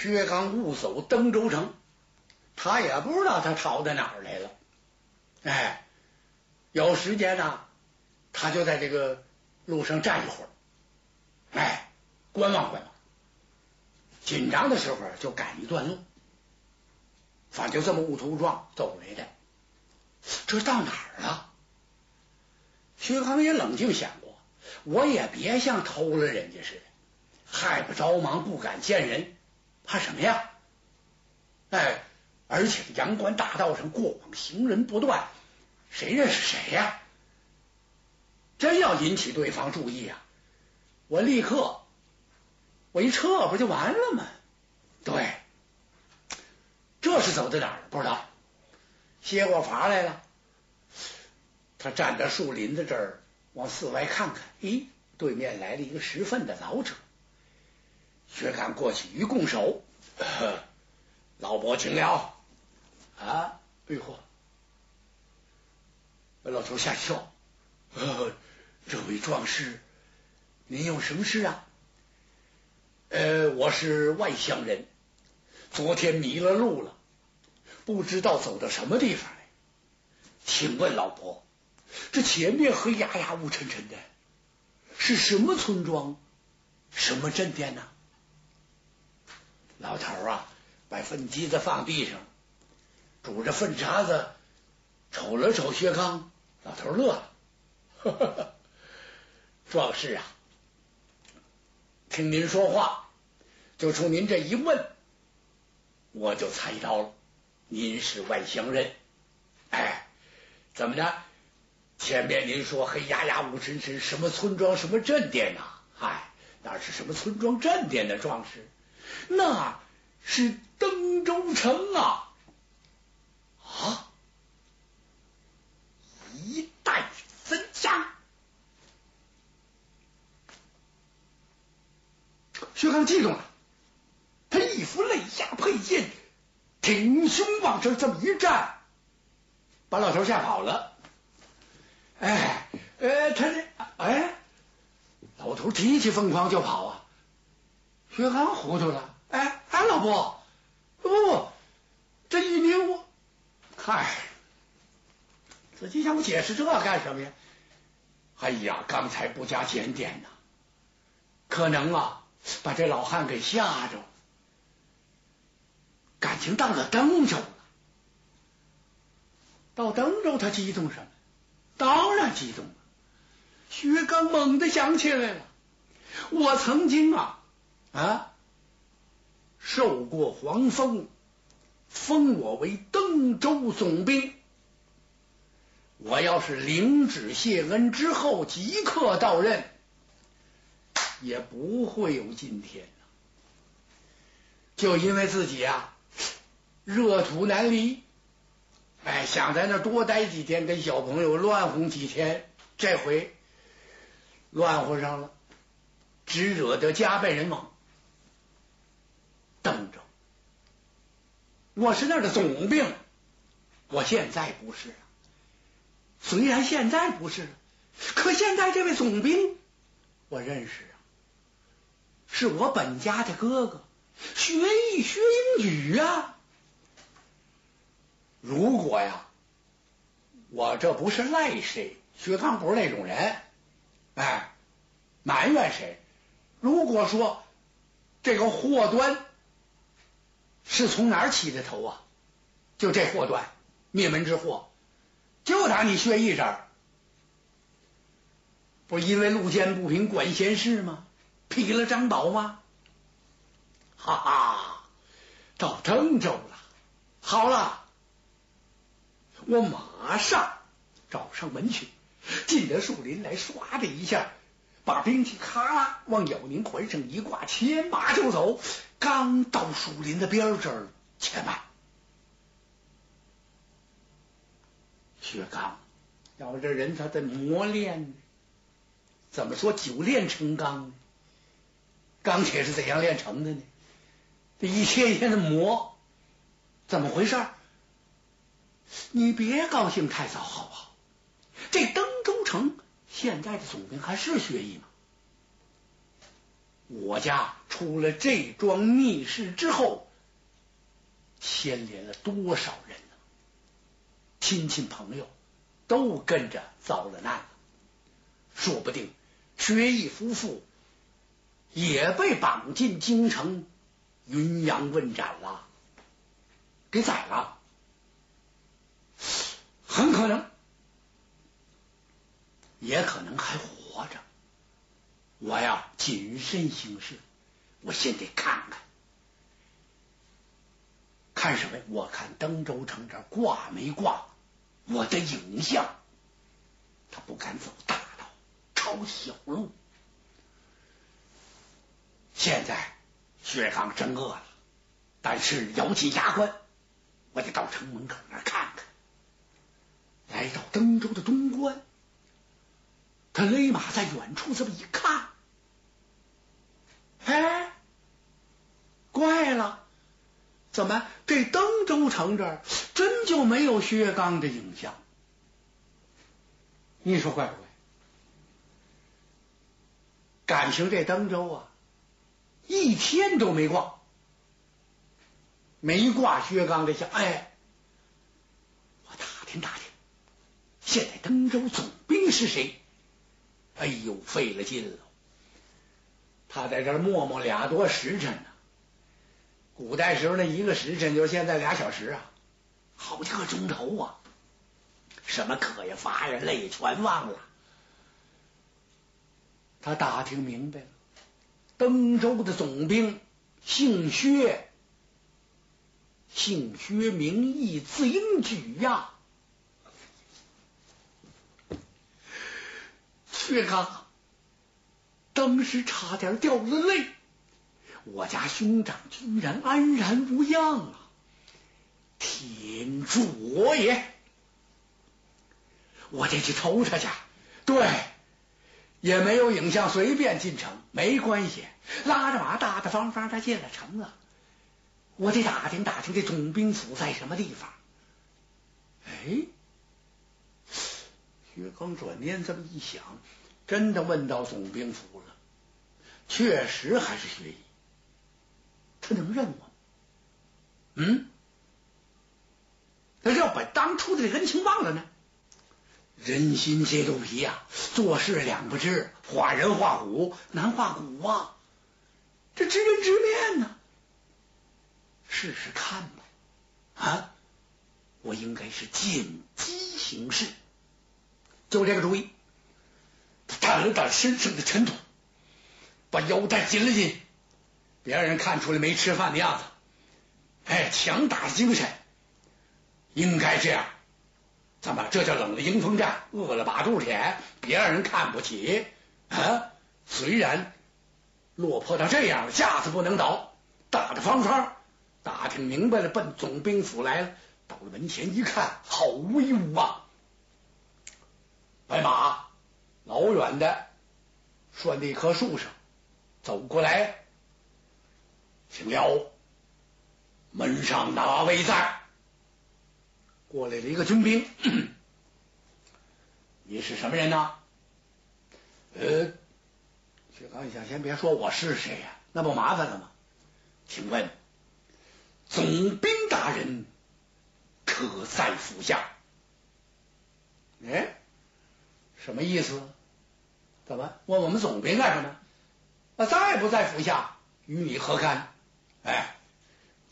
薛刚误守登州城，他也不知道他逃到哪儿来了。哎，有时间呢，他就在这个路上站一会儿，哎，观望观望。紧张的时候就赶一段路，反正就这么误突误撞走回来的。这到哪儿了？薛刚也冷静想过，我也别像偷了人家似的，害不着忙，不敢见人，怕什么呀？哎，而且阳关大道上过往行人不断，谁认识谁呀？真要引起对方注意啊，我立刻我一撤不就完了吗？对，这是走到哪儿了？不知道。歇过乏来了，他站在树林的这儿往四外看看，咦，对面来了一个拾粪的老者。薛刚过去一拱手，老伯请了啊！哎呦，把老头吓一跳。这位壮士，您有什么事啊？我是外乡人，昨天迷了路了，不知道走到什么地方来。请问老伯，这前面黑压压、雾沉沉的，是什么村庄、什么镇店呢？老头啊，把粪机子放地上，拄着粪碴子，瞅了瞅薛刚，老头乐了。呵呵，壮士啊，听您说话，就冲您这一问，我就猜到了，您是外乡人。哎，怎么着？前面您说黑压压、雾沉沉，什么村庄、什么镇店呐？嗨，哪是什么村庄、镇店的壮士，那是登州城啊！啊，一代神枪。薛刚激动了，他一副肋下佩剑，挺胸往这这么一站，把老头吓跑了。哎，他这哎，老头提起凤凰就跑啊！薛刚糊涂了，哎，老伯，不，这一年我，嗨，自己想我解释这干什么呀？哎呀，刚才不加检点呐，可能啊把这老汉给吓着，感情到了登州了。到登州他激动什么？当然激动了。薛刚猛地想起来了，我曾经啊。受过皇封，封我为登州总兵。我要是领旨谢恩之后即刻到任，也不会有今天啊。就因为自己热土难离，哎，想在那多待几天，跟小朋友乱哄几天，这回乱乎上了，只惹得家败人亡。登州，我是那儿的总兵，我现在不是啊。虽然现在不是，可现在这位总兵我认识啊，是我本家的哥哥，学艺薛英举啊。如果我这不是赖谁，薛刚不是那种人，哎，埋怨谁。如果说这个祸端是从哪儿起的头啊？就这祸端，灭门之祸，就打你薛义这儿，不是因为路见不平管闲事吗？劈了张宝吗？哈哈，到登州了。好了，我马上找上门去，进得树林来，唰的一下，把兵器咔啦往咬您怀上一挂，牵马就走。刚到树林的边这儿，且慢！薛刚，要不这人他得磨练，怎么说久炼成钢呢？钢铁是怎样炼成的呢？这一天一天的磨，怎么回事？你别高兴太早，好不好？这登州城现在的总兵还是薛毅吗？我家出了这桩密事之后，牵连了多少人呢？亲戚朋友都跟着遭了难了，说不定薛毅夫妇也被绑进京城云阳问斩了，给宰了，很可能，也可能还活着。我要谨慎行事，我先得看看。看什么？我看登州城这儿挂没挂我的影像。他不敢走大道，抄小路。现在薛刚真饿了，但是咬紧牙关，我得到城门口那儿看看。来到登州的东关，他勒马在远处这么一看，哎，怪了，怎么这登州城这儿真就没有薛刚的影像？你说怪不怪？感情这登州啊，一天都没挂，没挂薛刚的像。哎，我打听打听，现在登州总兵是谁？哎呦，费了劲了！他在这儿磨磨俩多时辰呢。古代时候那一个时辰就是现在2小时啊，好几个钟头啊，什么渴呀、乏呀、累全忘了。他打听明白了，登州的总兵姓薛，姓薛名义，字应举呀。薛刚当时差点掉了泪，我家兄长居然安然无恙啊！天助我也！我得去瞅他去。对，也没有影像，随便进城没关系。拉着马，大大方方他进了城了。我得打听打听这总兵府在什么地方。哎，薛刚转念这么一想，真的问到总兵府了，确实还是薛毅。他能认我？嗯，他要把当初的这恩情忘了呢？人心皆肚皮啊，做事两不知，画人画虎难画骨啊，这知人知面呢，试试看吧。啊，我应该是见机行事，就这个主意。他掸了掸身上的尘土，把腰带紧了紧，别让人看出来没吃饭的样子。哎，强打精神，应该这样。咱们这叫冷了迎风站，饿了把肚舔，别让人看不起啊！虽然落魄到这样了，下次不能倒，大大方方。打听明白了，奔总兵府来了。到了门前一看，好威武啊！白马老远的拴在一棵树上走过来，请了，门上哪位在？过来了一个军兵，你是什么人呢？薛刚一想，先别说我是谁呀，那不麻烦了吗？请问总兵大人可在府下？哎，什么意思？怎么问我们总兵干什么？那在不在府下与你何干？哎，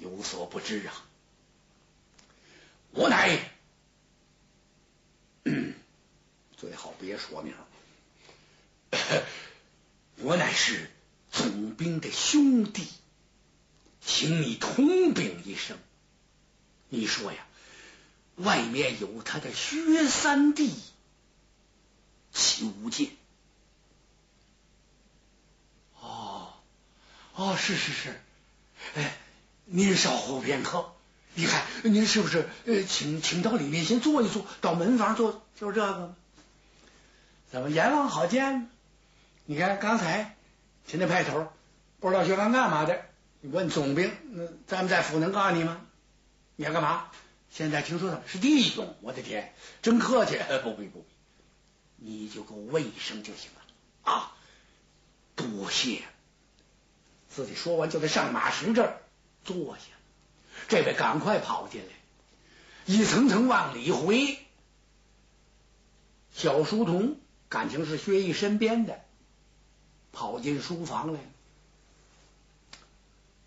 有所不知啊，我乃最好别说明，我乃是总兵的兄弟，请你通禀一声。你说呀，外面有他的薛三弟求见。哦，是，哎，您稍后片刻。你看，您是不是请到里面先坐一坐，到门房坐，就是这个。怎么阎王好见？你看刚才秦那派头不知道薛刚干嘛的，你问总兵，咱们在府能告诉你吗？你要干嘛？现在听说他是弟兄，我的天，真客气。不必，你就给我问一声就行了啊！多谢自己说完就得上马石这儿坐下。这位赶快跑进来，一层层往里回。小书童感情是薛毅身边的，跑进书房来了。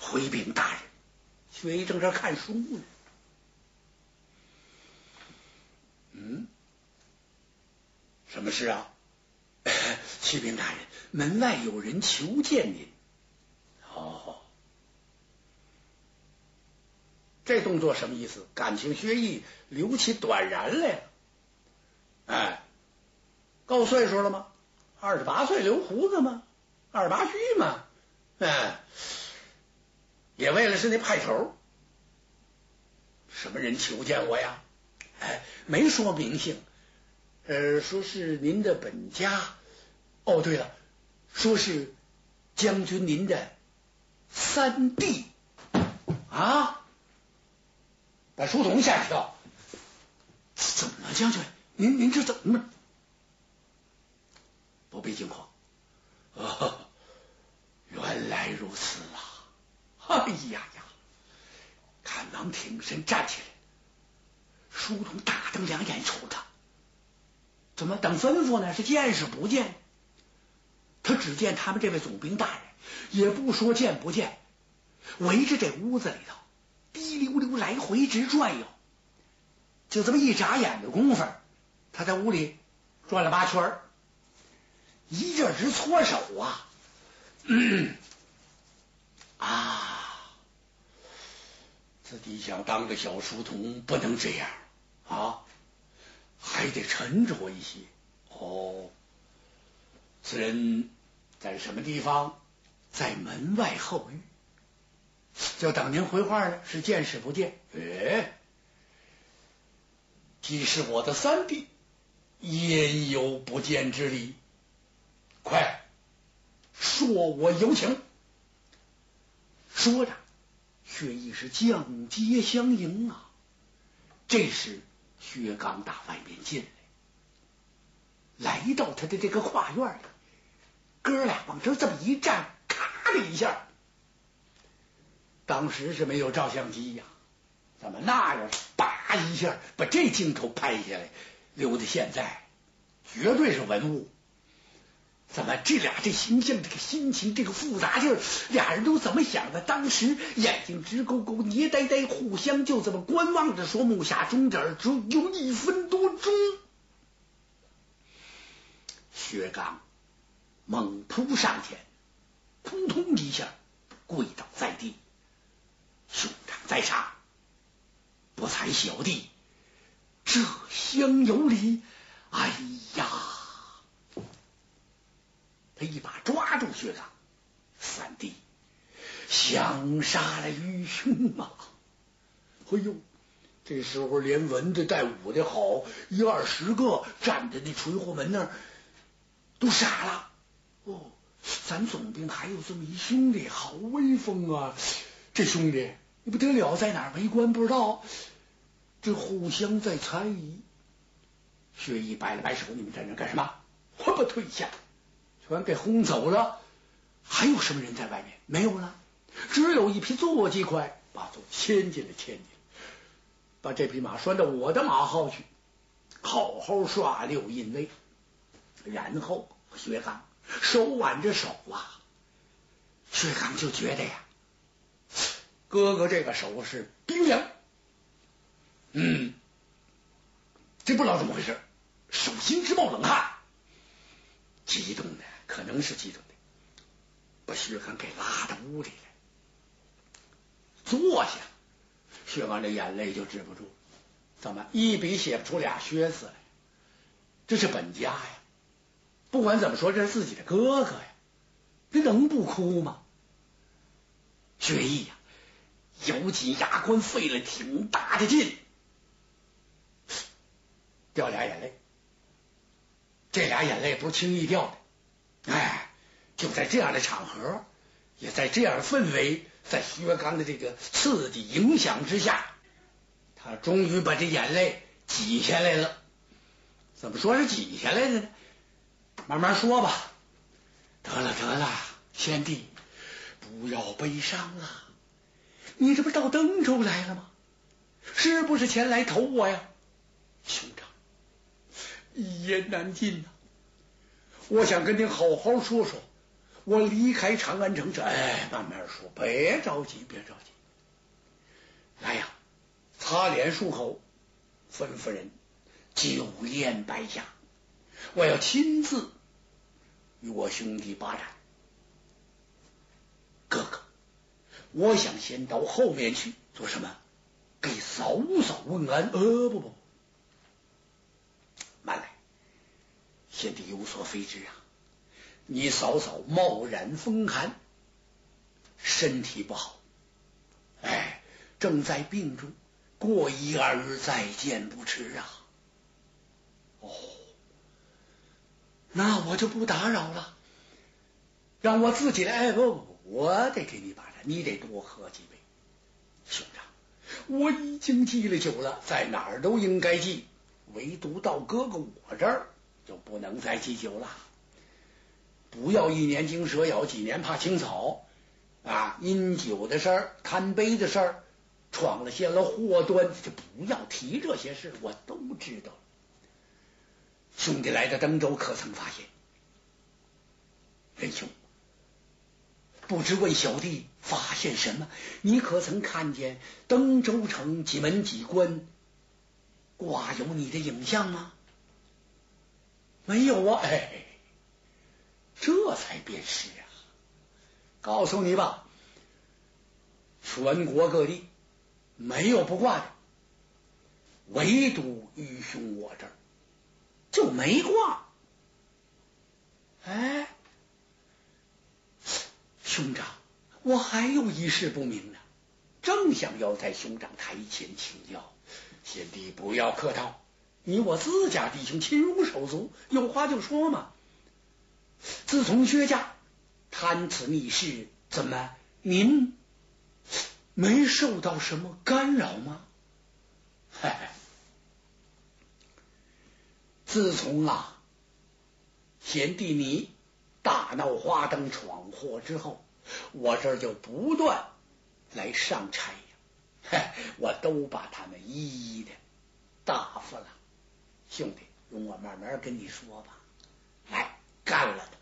回禀大人，薛毅正这看书呢。嗯，什么事啊？启禀大人，门外有人求见您。哦，这动作什么意思？感情薛毅留起短髯来了。哎，够岁数了吗？28岁留胡子吗？28须吗？哎，也为了是那派头。什么人求见我呀？哎，没说名姓，说是您的本家。哦，对了，说是将军您的三弟啊！把书童吓一跳，怎么了，将军？您这怎么？不必惊慌，哦，原来如此啊！哎呀呀！赶忙挺身站起来，书童大瞪两眼瞅他，怎么等吩咐呢？是见是不见？他只见他们这位总兵大人，也不说见不见，围着这屋子里头滴溜溜来回直转悠。就这么一眨眼的功夫，他在屋里转了8圈，一阵直搓手啊。自己想当个小书童不能这样啊，还得沉着一些。哦，此人在什么地方？在门外后狱，就等您回话了，是见是不见？哎，既是我的三弟，焉有不见之理？快说我有请。说着，薛毅是降阶相迎啊。这时薛刚打外面进来，来到他的这个跨院里，哥俩往这这么一站，咔的一下。当时是没有照相机呀，怎么那样叭一下把这镜头拍下来，留到现在绝对是文物。怎么这俩这形象、这个心情、这个复杂劲儿，俩人都怎么想的？当时眼睛直勾勾、捏呆呆，互相就这么观望着，说目下终点只有1分多钟。薛刚猛扑上前，扑通一下跪倒在地，兄长在上，不才小弟这厢有礼。哎呀，他一把抓住薛刚，三弟想杀了愚兄啊！哎呦，这时候连文的带武的好1、20个站在那垂户门那儿都傻了。哦，咱总兵还有这么一兄弟，好威风啊！这兄弟你不得了，在哪儿为官不知道，这互相在猜疑。薛毅摆了摆手，你们站这干什么？我把退下，全给轰走了。还有什么人在外面？没有了，只有一匹坐骑快，把坐牵进来，把这匹马拴到我的马号去，好好耍溜印威。然后薛刚手挽着手啊，薛刚就觉得呀，哥哥这个手是冰凉。这不知道怎么回事，手心直冒冷汗，激动的，可能是激动的，把薛刚给拉到屋里来，坐下。薛刚这眼泪就止不住，怎么一笔写不出俩薛字来？这是本家呀，不管怎么说，这是自己的哥哥呀，这能不哭吗？薛毅呀，咬紧牙关，费了挺大的劲，掉俩眼泪。这俩眼泪不是轻易掉的。哎，就在这样的场合，也在这样的氛围，在薛刚的这个刺激影响之下，他终于把这眼泪挤下来了。怎么说是挤下来的呢？慢慢说吧。得了，先帝，不要悲伤啊！你这不到登州来了吗？是不是前来投我呀？兄长，一言难尽呐、啊。我想跟您好好说说，我离开长安城这……哎，慢慢说，别着急，别着急。来呀，擦脸漱口，吩咐人酒宴摆下，我要亲自与我兄弟把盏。哥哥，我想先到后面去做什么？给嫂嫂问安。不，慢来，贤弟有所非知啊，你嫂嫂冒染风寒，身体不好，哎，正在病中，过一二日再见不迟啊。哦，那我就不打扰了，让我自己来。我得给你把盏，你得多喝几杯。兄长，我已经记了酒了，在哪儿都应该记，唯独到哥哥我这儿就不能再记酒了。不要一年惊蛇咬，几年怕青草啊！因酒的事儿、贪杯的事儿，闯了些了祸端，就不要提这些事，我都知道了。兄弟来到登州，可曾发现？仁兄，不知问小弟发现什么？你可曾看见登州城几门几关挂有你的影像吗？没有啊！哎，这才便是啊！告诉你吧，全国各地没有不挂的，唯独愚兄我这儿就没挂。哎，兄长，我还有一事不明呢，正想要在兄长台前请教。贤弟不要客套，你我自家弟兄亲如手足，有话就说嘛。自从薛家贪此逆事，怎么您没受到什么干扰吗？嗨，自从啊贤弟你大闹花灯闯祸之后，我这儿就不断来上差呀，我都把他们一一的答复了。兄弟，容我慢慢跟你说吧。来，干了的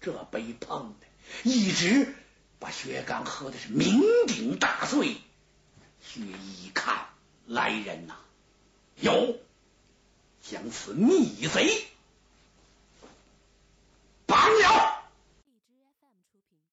这杯碰的，一直把薛刚喝的是酩酊大醉。薛一看，来人呐，有想此逆贼